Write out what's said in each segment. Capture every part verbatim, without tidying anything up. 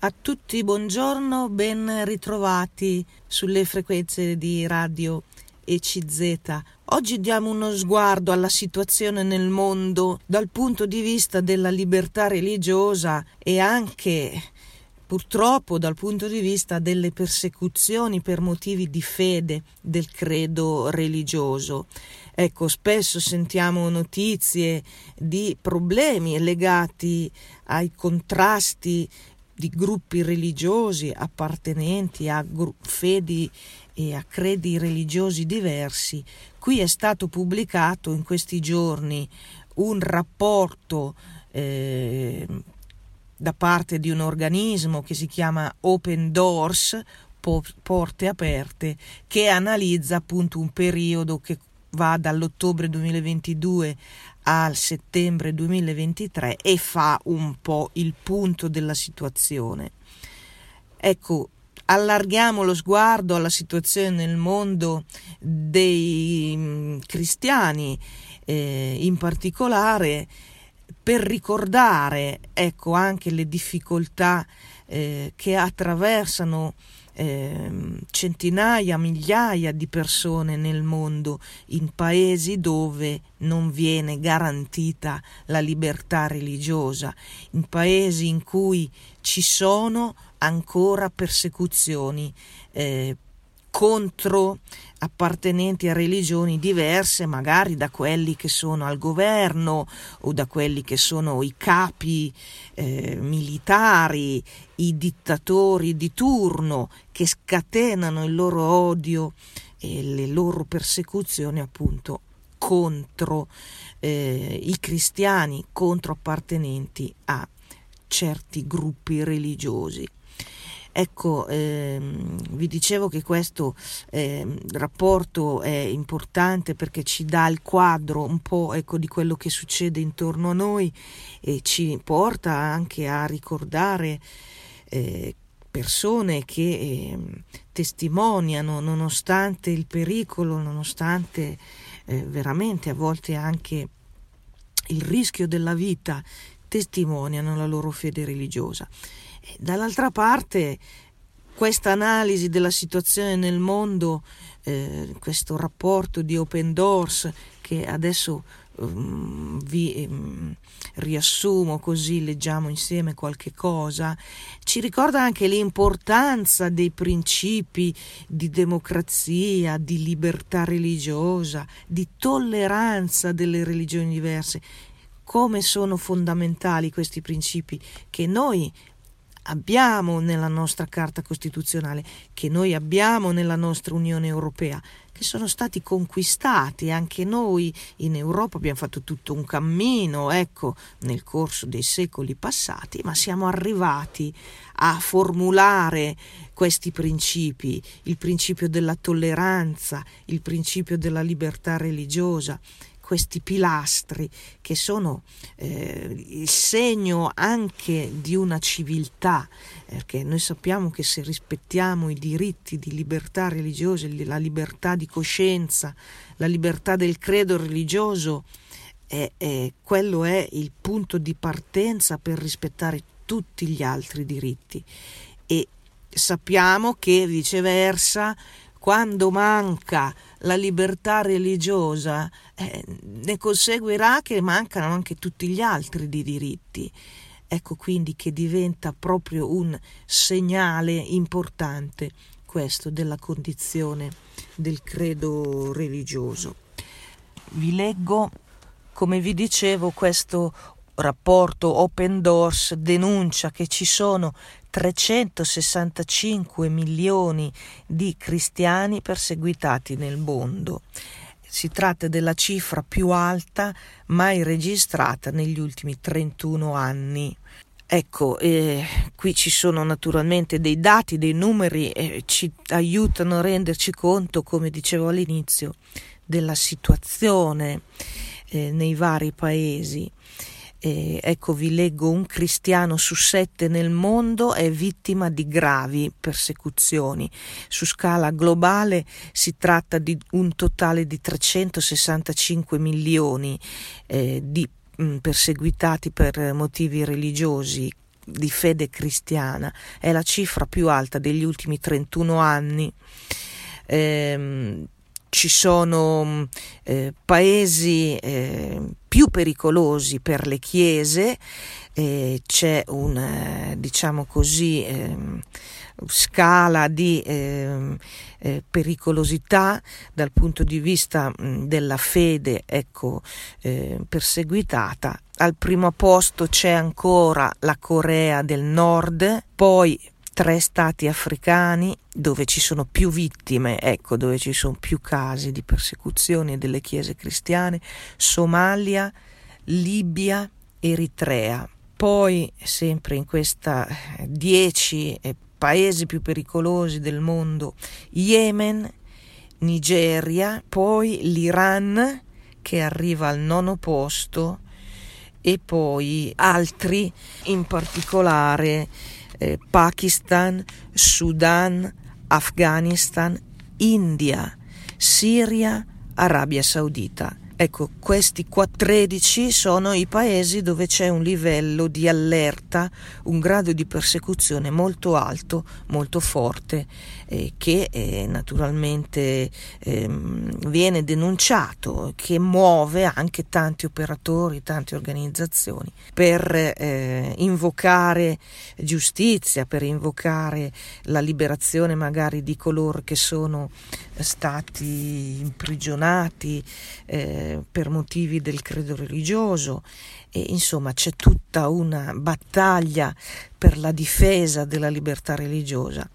A tutti buongiorno, ben ritrovati sulle frequenze di Radio E C Z. Oggi diamo uno sguardo alla situazione nel mondo dal punto di vista della libertà religiosa e anche, purtroppo, dal punto di vista delle persecuzioni per motivi di fede del credo religioso. Ecco, spesso sentiamo notizie di problemi legati ai contrasti di gruppi religiosi appartenenti a gru- fedi e a credi religiosi diversi. Qui è stato pubblicato in questi giorni un rapporto eh, da parte di un organismo che si chiama Open Doors, po- porte aperte, che analizza appunto un periodo che va dall'ottobre duemilaventidue al settembre duemilaventitré e fa un po' il punto della situazione. Ecco, allarghiamo lo sguardo alla situazione nel mondo dei cristiani, eh, in particolare, per ricordare, ecco, anche le difficoltà eh, che attraversano centinaia, migliaia di persone nel mondo, in paesi dove non viene garantita la libertà religiosa, in paesi in cui ci sono ancora persecuzioni eh, contro appartenenti a religioni diverse, magari da quelli che sono al governo o da quelli che sono i capi eh, militari, i dittatori di turno che scatenano il loro odio e le loro persecuzioni appunto contro eh, i cristiani, contro appartenenti a certi gruppi religiosi. Ecco, ehm, vi dicevo che questo ehm, rapporto è importante perché ci dà il quadro un po', ecco, di quello che succede intorno a noi e ci porta anche a ricordare eh, persone che eh, testimoniano, nonostante il pericolo, nonostante eh, veramente a volte anche il rischio della vita, testimoniano la loro fede religiosa. Dall'altra parte, questa analisi della situazione nel mondo, eh, questo rapporto di Open Doors, che adesso um, vi um, riassumo così, leggiamo insieme qualche cosa, ci ricorda anche l'importanza dei principi di democrazia, di libertà religiosa, di tolleranza delle religioni diverse, come sono fondamentali questi principi che noi abbiamo nella nostra Carta Costituzionale, che noi abbiamo nella nostra Unione Europea, che sono stati conquistati anche noi in Europa. Abbiamo fatto tutto un cammino, ecco, nel corso dei secoli passati, ma siamo arrivati a formulare questi principi, il principio della tolleranza, il principio della libertà religiosa, questi pilastri che sono eh, il segno anche di una civiltà, perché noi sappiamo che se rispettiamo i diritti di libertà religiosa, la libertà di coscienza, la libertà del credo religioso, eh, eh, quello è il punto di partenza per rispettare tutti gli altri diritti. E sappiamo che viceversa, quando manca la libertà religiosa, eh, ne conseguirà che mancano anche tutti gli altri di diritti. Ecco quindi che diventa proprio un segnale importante questo della condizione del credo religioso. Vi leggo, come vi dicevo, questo rapporto Open Doors denuncia che ci sono trecentosessantacinque milioni di cristiani perseguitati nel mondo. Si tratta della cifra più alta mai registrata negli ultimi trentuno anni. Ecco, eh, qui ci sono naturalmente dei dati, dei numeri eh, ci aiutano a renderci conto, come dicevo all'inizio, della situazione eh, nei vari paesi. Eh, ecco, vi leggo: un cristiano su sette nel mondo è vittima di gravi persecuzioni. Su scala globale si tratta di un totale di trecentosessantacinque milioni eh, di mh, perseguitati per motivi religiosi di fede cristiana, è la cifra più alta degli ultimi trentuno anni. Eh, ci sono eh, paesi eh, più pericolosi per le chiese, eh, c'è un diciamo così eh, scala di eh, eh, pericolosità dal punto di vista mh, della fede, ecco, eh, perseguitata. Al primo posto c'è ancora la Corea del Nord, poi tre stati africani dove ci sono più vittime, ecco, dove ci sono più casi di persecuzione delle chiese cristiane: Somalia, Libia, Eritrea. Poi, sempre in questa dieci eh, paesi più pericolosi del mondo, Yemen, Nigeria, poi l'Iran che arriva al nono posto e poi altri, in particolare Eh, Pakistan, Sudan, Afghanistan, India, Siria, Arabia Saudita. Ecco, questi quattredici sono i paesi dove c'è un livello di allerta, un grado di persecuzione molto alto, molto forte, eh, che eh, naturalmente eh, viene denunciato, che muove anche tanti operatori, tante organizzazioni per eh, invocare giustizia, per invocare la liberazione magari di coloro che sono stati imprigionati eh, per motivi del credo religioso. E insomma c'è tutta una battaglia per la difesa della libertà religiosa,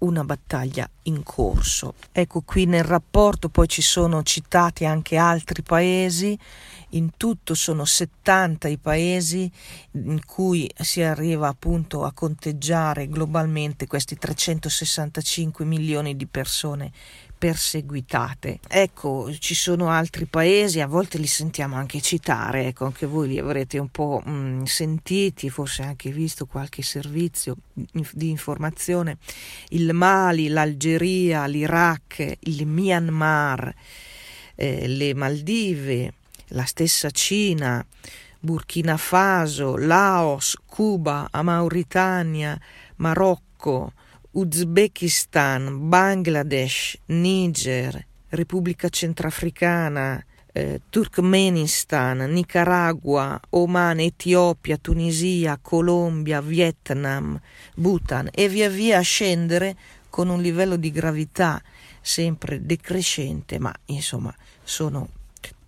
una battaglia in corso. Ecco, qui nel rapporto poi ci sono citati anche altri paesi, in tutto sono settanta i paesi in cui si arriva appunto a conteggiare globalmente questi trecentosessantacinque milioni di persone perseguitate. Ecco, ci sono altri paesi, a volte li sentiamo anche citare, ecco, anche voi li avrete un po' mh, sentiti, forse anche visto qualche servizio di informazione: il Mali, l'Algeria, l'Iraq, il Myanmar, eh, le Maldive, la stessa Cina, Burkina Faso, Laos, Cuba, Mauritania, Marocco, Uzbekistan, Bangladesh, Niger, Repubblica Centrafricana, eh, Turkmenistan, Nicaragua, Oman, Etiopia, Tunisia, Colombia, Vietnam, Bhutan, e via via a scendere, con un livello di gravità sempre decrescente, ma insomma sono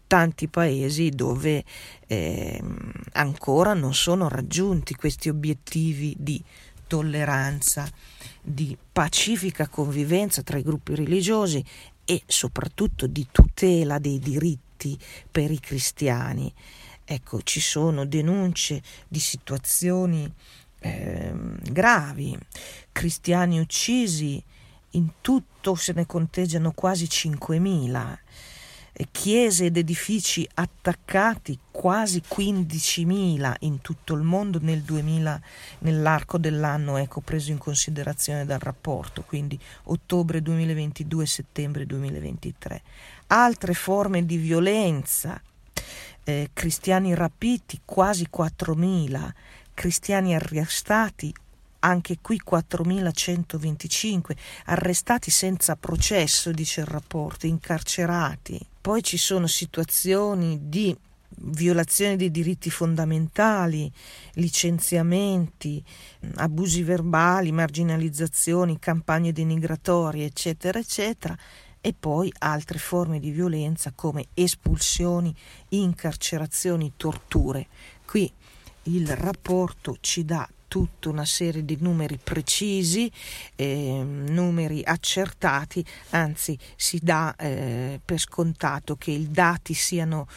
tanti paesi dove eh, ancora non sono raggiunti questi obiettivi di tolleranza, di pacifica convivenza tra i gruppi religiosi e soprattutto di tutela dei diritti per i cristiani. Ecco, ci sono denunce di situazioni eh, gravi, cristiani uccisi, in tutto se ne conteggiano quasi cinquemila, chiese ed edifici attaccati quasi quindicimila in tutto il mondo nel duemila, nell'arco dell'anno, ecco, preso in considerazione dal rapporto, quindi ottobre duemilaventidue, settembre duemilaventitré. Altre forme di violenza: eh, cristiani rapiti quasi quattromila, cristiani arrestati anche qui quattromilacentoventicinque, arrestati senza processo, dice il rapporto, incarcerati. Poi ci sono situazioni di violazione dei diritti fondamentali, licenziamenti, abusi verbali, marginalizzazioni, campagne denigratorie, eccetera eccetera. E poi altre forme di violenza come espulsioni, incarcerazioni, torture. Qui il rapporto ci dà tutta una serie di numeri precisi, eh, numeri accertati, anzi si dà eh, per scontato che i dati siano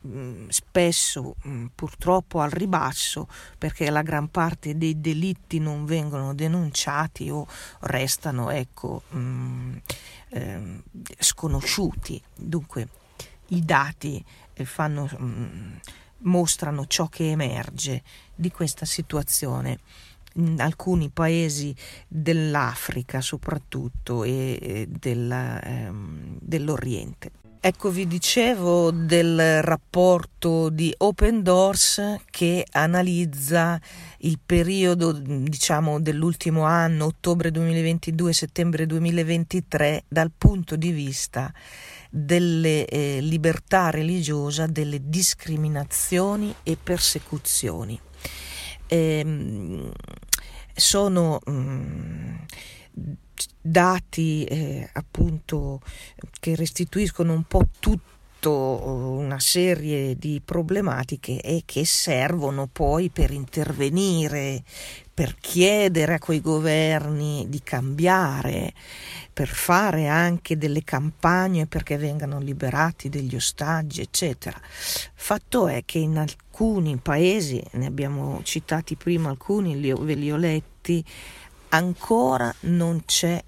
mh, spesso mh, purtroppo al ribasso, perché la gran parte dei delitti non vengono denunciati o restano, ecco, mh, eh, sconosciuti. Dunque i dati eh, fanno mh, mostrano ciò che emerge di questa situazione in alcuni paesi dell'Africa soprattutto e della, ehm, dell'Oriente. Ecco, vi dicevo del rapporto di Open Doors che analizza il periodo, diciamo, dell'ultimo anno, ottobre duemilaventidue, settembre duemilaventitré, dal punto di vista delle eh, libertà religiosa, delle discriminazioni e persecuzioni. Ehm, sono... Mm, dati eh, appunto che restituiscono un po' tutto una serie di problematiche e che servono poi per intervenire, per chiedere a quei governi di cambiare, per fare anche delle campagne perché vengano liberati degli ostaggi, eccetera. Fatto è che in alcuni paesi, ne abbiamo citati prima alcuni, li ho, ve li ho letti, ancora non c'è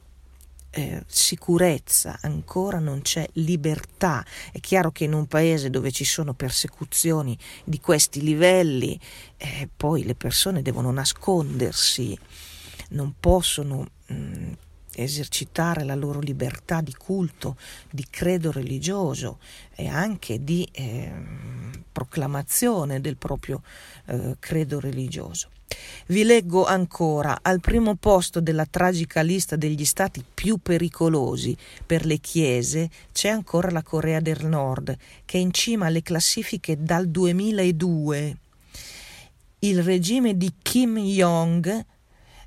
eh, sicurezza, ancora non c'è libertà. È chiaro che in un paese dove ci sono persecuzioni di questi livelli, eh, poi le persone devono nascondersi, non possono mh, esercitare la loro libertà di culto, di credo religioso e anche di eh, proclamazione del proprio eh, credo religioso. Vi leggo ancora: al primo posto della tragica lista degli stati più pericolosi per le chiese c'è ancora la Corea del Nord, che è in cima alle classifiche dal duemiladue. Il regime di Kim Jong,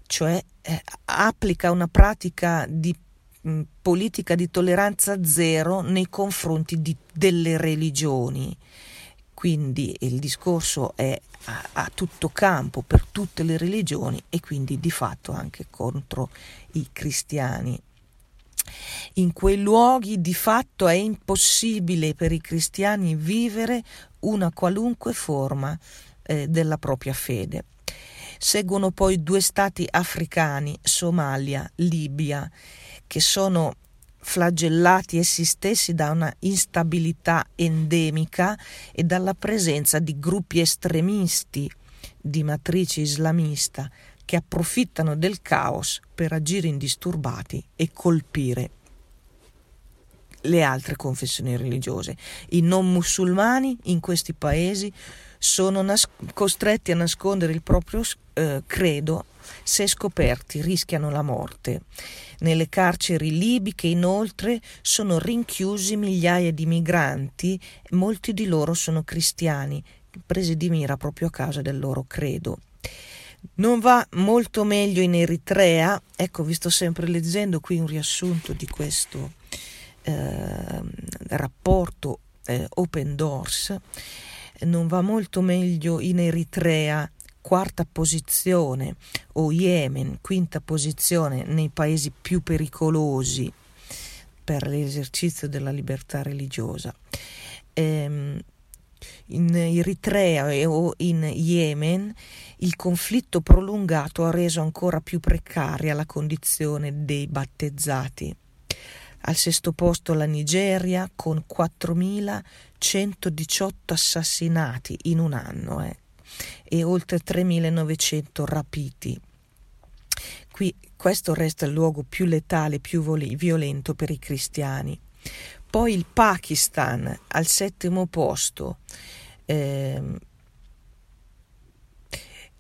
cioè eh, applica una pratica di mh, politica di tolleranza zero nei confronti di, delle religioni. Quindi il discorso è a, a tutto campo per tutte le religioni e quindi di fatto anche contro i cristiani. In quei luoghi di fatto è impossibile per i cristiani vivere una qualunque forma eh, della propria fede. Seguono poi due stati africani, Somalia, Libia, che sono flagellati essi stessi da una instabilità endemica e dalla presenza di gruppi estremisti di matrice islamista che approfittano del caos per agire indisturbati e colpire le altre confessioni religiose. I non musulmani in questi paesi sono nas- costretti a nascondere il proprio eh, credo. Se scoperti rischiano la morte. Nelle carceri libiche inoltre sono rinchiusi migliaia di migranti, molti di loro sono cristiani, presi di mira proprio a causa del loro credo. Non va molto meglio in Eritrea. Ecco, vi sto sempre leggendo qui un riassunto di questo eh, rapporto eh, Open Doors. Non va molto meglio in Eritrea, quarta posizione, o Yemen, quinta posizione nei paesi più pericolosi per l'esercizio della libertà religiosa. Ehm, in Eritrea e o in Yemen il conflitto prolungato ha reso ancora più precaria la condizione dei battezzati. Al sesto posto la Nigeria, con quattromilacentodiciotto assassinati in un anno, eh. e oltre tremilanovecento rapiti. Qui, questo resta il luogo più letale, più voli, violento per i cristiani. Poi il Pakistan al settimo posto, eh,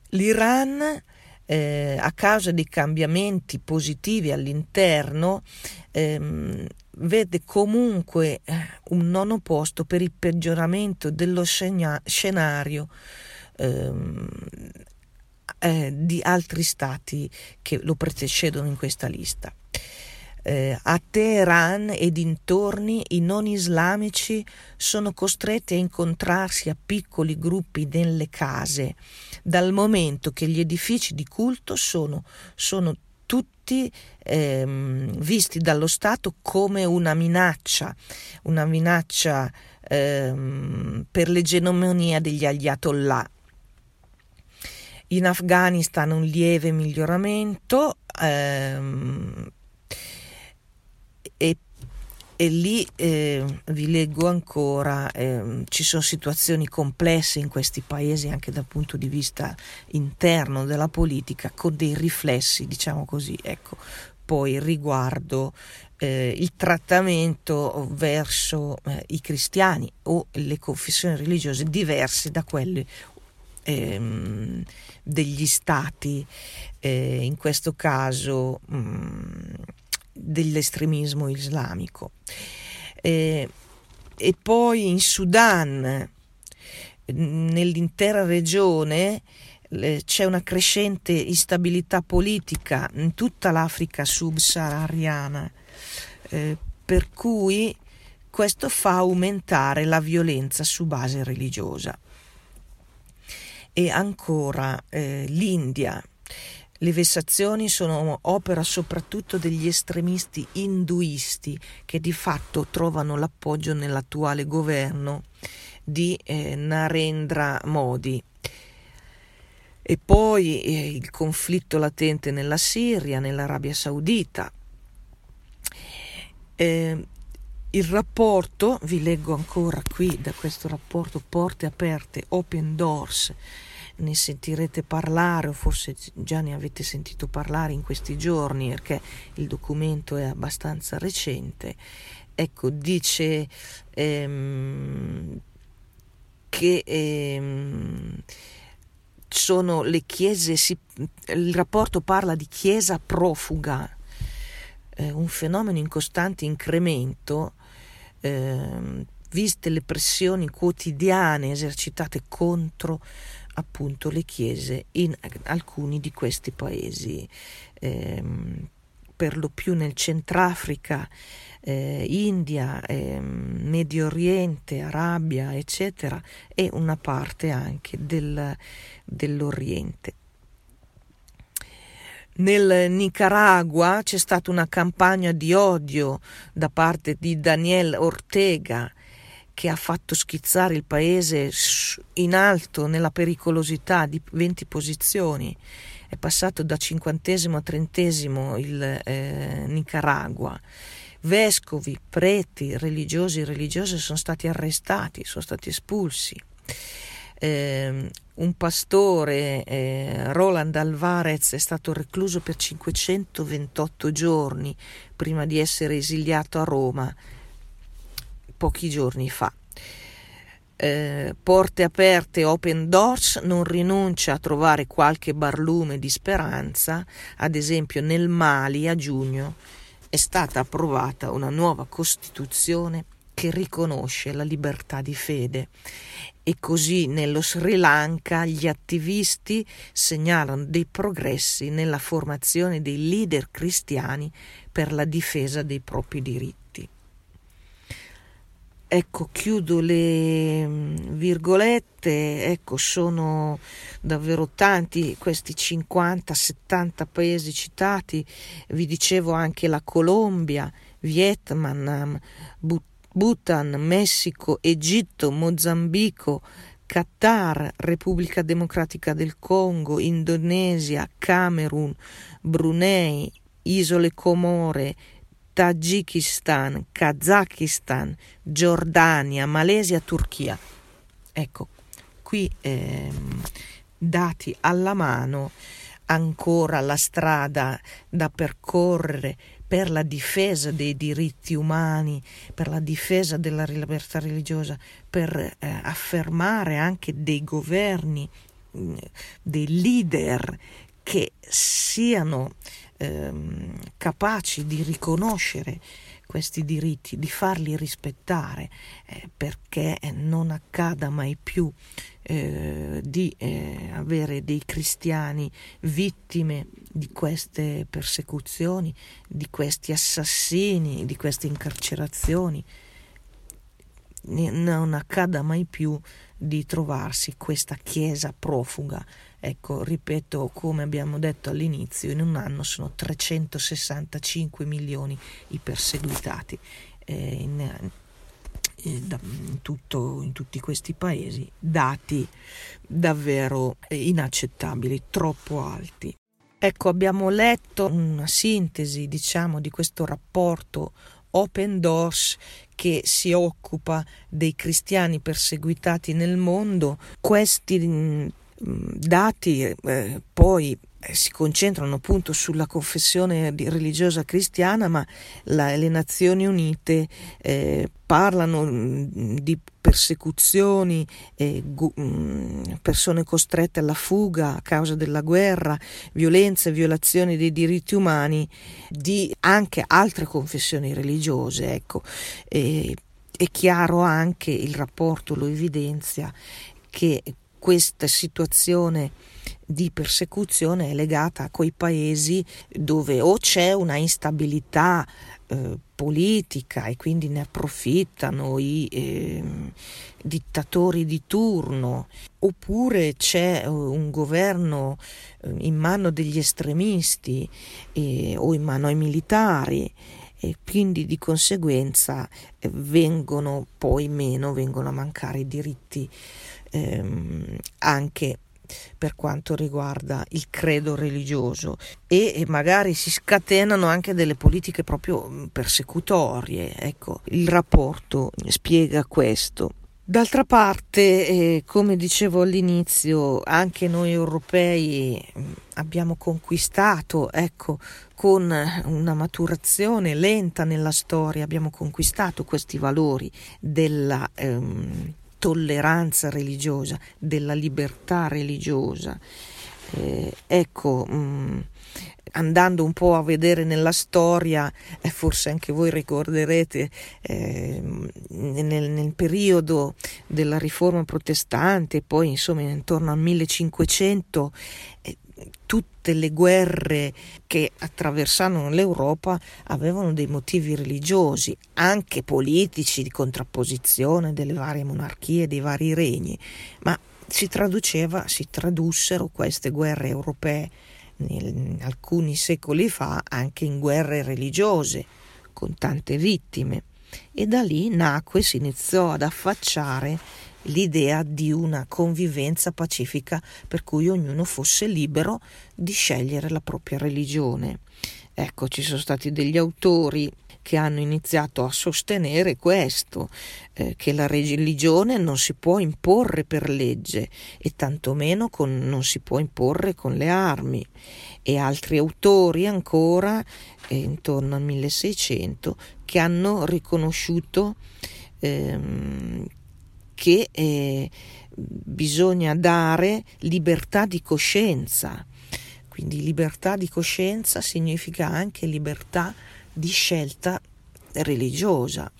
l'Iran eh, a causa dei cambiamenti positivi all'interno eh, vede comunque un nono posto per il peggioramento dello scena- scenario Eh, di altri stati che lo precedono in questa lista. Eh, a Teheran e dintorni i non islamici sono costretti a incontrarsi a piccoli gruppi nelle case, dal momento che gli edifici di culto sono, sono tutti ehm, visti dallo Stato come una minaccia, una minaccia ehm, per l'egemonia degli ayatollah. In Afghanistan un lieve miglioramento ehm, e, e lì eh, vi leggo ancora, ehm, ci sono situazioni complesse in questi paesi anche dal punto di vista interno della politica, con dei riflessi, diciamo così, ecco, poi riguardo eh, il trattamento verso eh, i cristiani o le confessioni religiose diverse da quelle ehm, degli stati, eh, in questo caso mh, dell'estremismo islamico. Eh, e poi in Sudan, nell'intera regione, c'è una crescente instabilità politica in tutta l'Africa subsahariana, eh, per cui questo fa aumentare la violenza su base religiosa. E ancora eh, l'India. Le vessazioni sono opera soprattutto degli estremisti induisti, che di fatto trovano l'appoggio nell'attuale governo di eh, Narendra Modi. E poi eh, il conflitto latente nella Siria, nell'Arabia Saudita. Eh, il rapporto, vi leggo ancora qui da questo rapporto Porte Aperte, Open Doors, ne sentirete parlare o forse già ne avete sentito parlare in questi giorni, perché il documento è abbastanza recente. Ecco, dice ehm, che... Ehm, sono le chiese, si, il rapporto parla di chiesa profuga, eh, un fenomeno in costante incremento, eh, viste le pressioni quotidiane esercitate contro appunto le chiese in alcuni di questi paesi, eh, per lo più nel Centrafrica, eh, India, eh, Medio Oriente, Arabia, eccetera, e una parte anche del, dell'Oriente. Nel Nicaragua c'è stata una campagna di odio da parte di Daniel Ortega, che ha fatto schizzare il paese in alto nella pericolosità di venti posizioni. È passato da cinquantesimo a trentesimo il eh, Nicaragua. Vescovi, preti, religiosi e religiose sono stati arrestati, sono stati espulsi. Eh, un pastore, eh, Rolando Alvarez, è stato recluso per cinquecentoventotto giorni prima di essere esiliato a Roma pochi giorni fa. Eh, Porte Aperte, Open Doors non rinuncia a trovare qualche barlume di speranza. Ad esempio nel Mali a giugno è stata approvata una nuova Costituzione che riconosce la libertà di fede, e così nello Sri Lanka gli attivisti segnalano dei progressi nella formazione dei leader cristiani per la difesa dei propri diritti. Ecco, chiudo le virgolette. Ecco, sono davvero tanti questi cinquanta settanta paesi citati. Vi dicevo anche la Colombia, Vietnam, Bhutan, Messico, Egitto, Mozambico, Qatar, Repubblica Democratica del Congo, Indonesia, Camerun, Brunei, Isole Comore, Tagikistan, Kazakistan, Giordania, Malesia, Turchia. Ecco, qui eh, dati alla mano, ancora la strada da percorrere per la difesa dei diritti umani, per la difesa della libertà religiosa, per eh, affermare anche dei governi, mh, dei leader che siano ehm, capaci di riconoscere questi diritti, di farli rispettare, eh, perché non accada mai più eh, di eh, avere dei cristiani vittime di queste persecuzioni, di questi assassini, di queste incarcerazioni. Non accada mai più di trovarsi questa chiesa profuga. Ecco, ripeto, come abbiamo detto all'inizio, in un anno sono trecentosessantacinque milioni i perseguitati eh, in, in, tutto, in tutti questi paesi, dati davvero inaccettabili, troppo alti. Ecco, abbiamo letto una sintesi, diciamo, di questo rapporto Open Doors che si occupa dei cristiani perseguitati nel mondo. Questi dati eh, poi si concentrano appunto sulla confessione religiosa cristiana, ma la, le Nazioni Unite eh, parlano di persecuzioni, eh, gu- persone costrette alla fuga a causa della guerra, violenze e violazioni dei diritti umani di anche altre confessioni religiose. Ecco, e, è chiaro anche, il rapporto lo evidenzia, che questa situazione di persecuzione è legata a quei paesi dove o c'è una instabilità eh, politica e quindi ne approfittano i eh, dittatori di turno, oppure c'è un governo in mano degli estremisti eh, o in mano ai militari, e quindi di conseguenza vengono poi meno, vengono a mancare i diritti ehm, anche per quanto riguarda il credo religioso, e, e magari si scatenano anche delle politiche proprio persecutorie. Ecco, il rapporto spiega questo. D'altra parte, eh, come dicevo all'inizio, anche noi europei abbiamo conquistato, ecco, con una maturazione lenta nella storia, abbiamo conquistato questi valori della ehm, tolleranza religiosa, della libertà religiosa. Eh, ecco, mh, andando un po' a vedere nella storia, eh, forse anche voi ricorderete eh, nel, nel periodo della Riforma protestante, poi insomma intorno al millecinquecento, eh, tutte le guerre che attraversarono l'Europa avevano dei motivi religiosi, anche politici, di contrapposizione delle varie monarchie, dei vari regni, ma si traduceva, si tradussero queste guerre europee nel, alcuni secoli fa anche in guerre religiose con tante vittime, e da lì nacque, si iniziò ad affacciare l'idea di una convivenza pacifica per cui ognuno fosse libero di scegliere la propria religione. Ecco, ci sono stati degli autori che hanno iniziato a sostenere questo, eh, che la religione non si può imporre per legge e tantomeno con, non si può imporre con le armi, e altri autori ancora eh, intorno al milleseicento che hanno riconosciuto ehm, che eh, bisogna dare libertà di coscienza. Quindi libertà di coscienza significa anche libertà di scelta religiosa,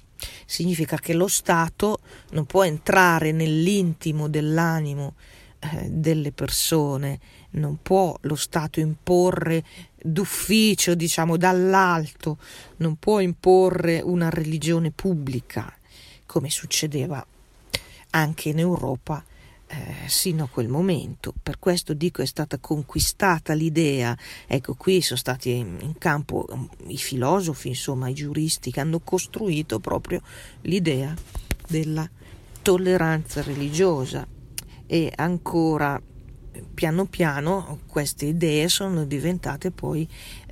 significa che lo Stato non può entrare nell'intimo dell'animo eh, delle persone, non può lo Stato imporre d'ufficio, diciamo dall'alto, non può imporre una religione pubblica, come succedeva anche in Europa eh, sino a quel momento. Per questo dico, è stata conquistata l'idea. Ecco, qui sono stati in campo i filosofi, insomma i giuristi, che hanno costruito proprio l'idea della tolleranza religiosa, e ancora piano piano queste idee sono diventate poi,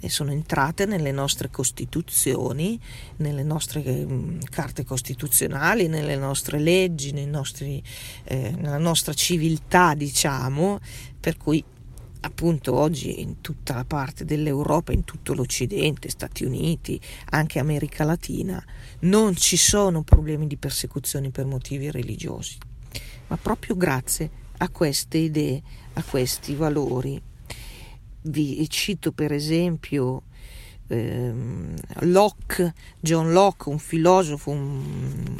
sono entrate nelle nostre costituzioni, nelle nostre carte costituzionali, nelle nostre leggi, nei nostri, eh, nella nostra civiltà, diciamo, per cui appunto oggi in tutta la parte dell'Europa, in tutto l'Occidente, Stati Uniti, anche America Latina, non ci sono problemi di persecuzioni per motivi religiosi, ma proprio grazie a queste idee, a questi valori. Vi cito per esempio ehm, Locke, John Locke, un filosofo, un,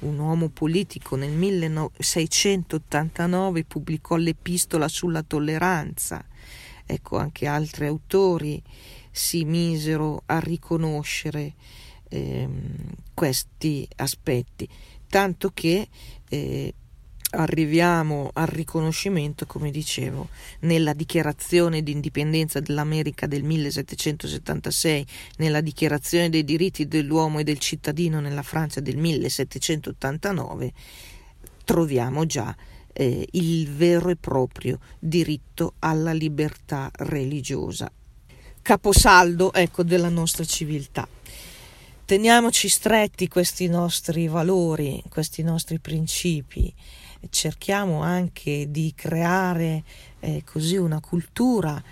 un uomo politico. Nel milleseicentottantanove pubblicò l'Epistola sulla tolleranza. Ecco, anche altri autori si misero a riconoscere ehm, questi aspetti, tanto che eh, arriviamo al riconoscimento, come dicevo, nella dichiarazione di indipendenza dell'America del millesettecentosettantasei, nella dichiarazione dei diritti dell'uomo e del cittadino nella Francia del millesettecentottantanove, troviamo già eh, il vero e proprio diritto alla libertà religiosa, caposaldo, ecco, della nostra civiltà. Teniamoci stretti questi nostri valori, questi nostri principi. cerchiamo anche di creare eh, così una cultura.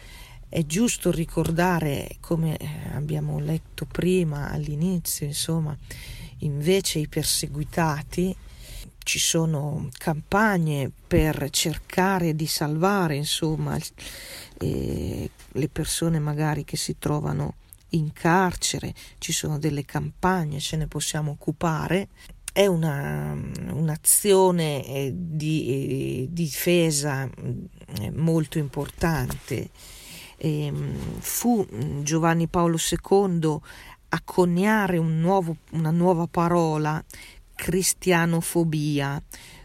È giusto ricordare, come abbiamo letto prima all'inizio, insomma, invece i perseguitati, ci sono campagne per cercare di salvare, insomma, eh, le persone magari che si trovano in carcere, ci sono delle campagne, ce ne possiamo occupare. È una, un'azione eh, di eh, difesa eh, molto importante. E fu Giovanni Paolo secondo a coniare un nuovo, una nuova parola, cristianofobia,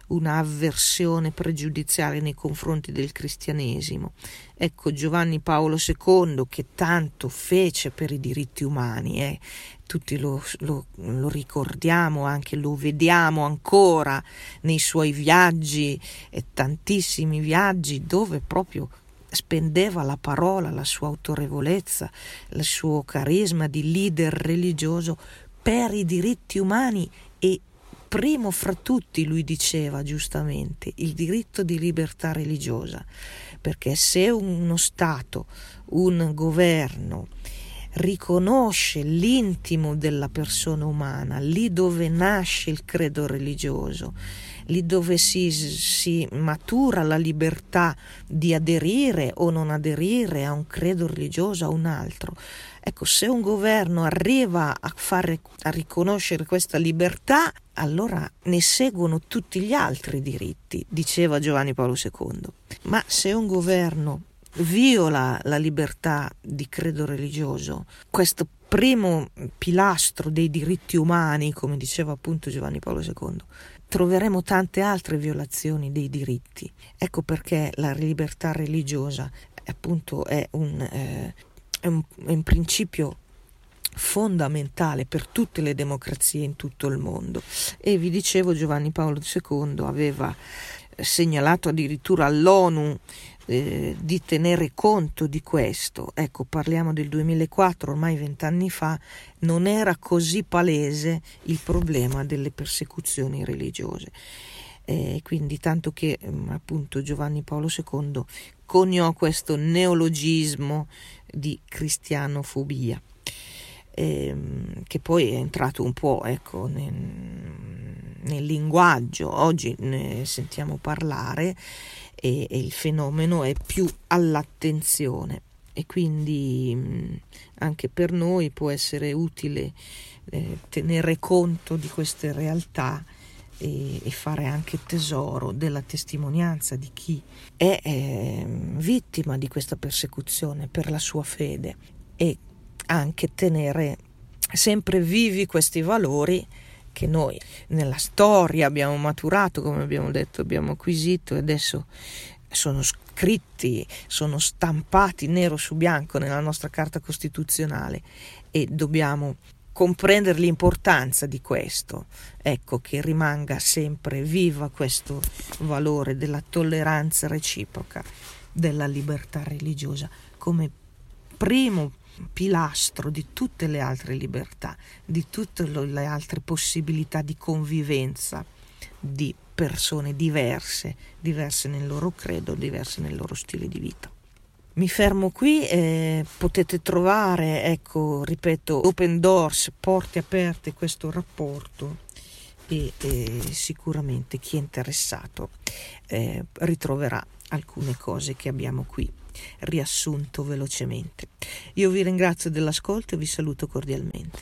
una avversione pregiudiziale nei confronti del cristianesimo. Ecco, Giovanni Paolo secondo, che tanto fece per i diritti umani, eh, tutti lo, lo, lo ricordiamo, anche lo vediamo ancora nei suoi viaggi, e tantissimi viaggi dove proprio spendeva la parola, la sua autorevolezza, il suo carisma di leader religioso per i diritti umani, e primo fra tutti, lui diceva giustamente, il diritto di libertà religiosa, perché se uno Stato, un governo riconosce l'intimo della persona umana, lì dove nasce il credo religioso, lì dove si, si matura la libertà di aderire o non aderire a un credo religioso, a un altro. Ecco, se un governo arriva a, fare, a riconoscere questa libertà, allora ne seguono tutti gli altri diritti, diceva Giovanni Paolo secondo. Ma se un governo viola la libertà di credo religioso, questo primo pilastro dei diritti umani, come diceva appunto Giovanni Paolo secondo, troveremo tante altre violazioni dei diritti. Ecco perché la libertà religiosa appunto è un, eh, è un, è un principio fondamentale per tutte le democrazie in tutto il mondo. E vi dicevo, Giovanni Paolo secondo aveva segnalato addirittura all'ONU eh, di tenere conto di questo. Ecco, parliamo del duemilaquattro, ormai vent'anni fa, non era così palese il problema delle persecuzioni religiose. Eh, quindi tanto che appunto Giovanni Paolo secondo coniò questo neologismo di cristianofobia, ehm, che poi è entrato un po', ecco, nel, nel linguaggio. Oggi ne sentiamo parlare e, e il fenomeno è più all'attenzione, e quindi anche per noi può essere utile eh, tenere conto di queste realtà e, e fare anche tesoro della testimonianza di chi è eh, vittima di questa persecuzione per la sua fede, e anche tenere sempre vivi questi valori che noi nella storia abbiamo maturato, come abbiamo detto, abbiamo acquisito, e adesso sono scritti, sono stampati nero su bianco nella nostra Carta Costituzionale, e dobbiamo comprendere l'importanza di questo. Ecco, che rimanga sempre viva questo valore della tolleranza reciproca, della libertà religiosa, come primo pilastro di tutte le altre libertà, di tutte le altre possibilità di convivenza di persone diverse, diverse nel loro credo, diverse nel loro stile di vita. Mi fermo qui, eh, potete trovare, ecco, ripeto, Open Doors, porte aperte, questo rapporto, e eh, sicuramente chi è interessato eh, ritroverà alcune cose che abbiamo qui riassunto velocemente. Io vi ringrazio dell'ascolto e vi saluto cordialmente.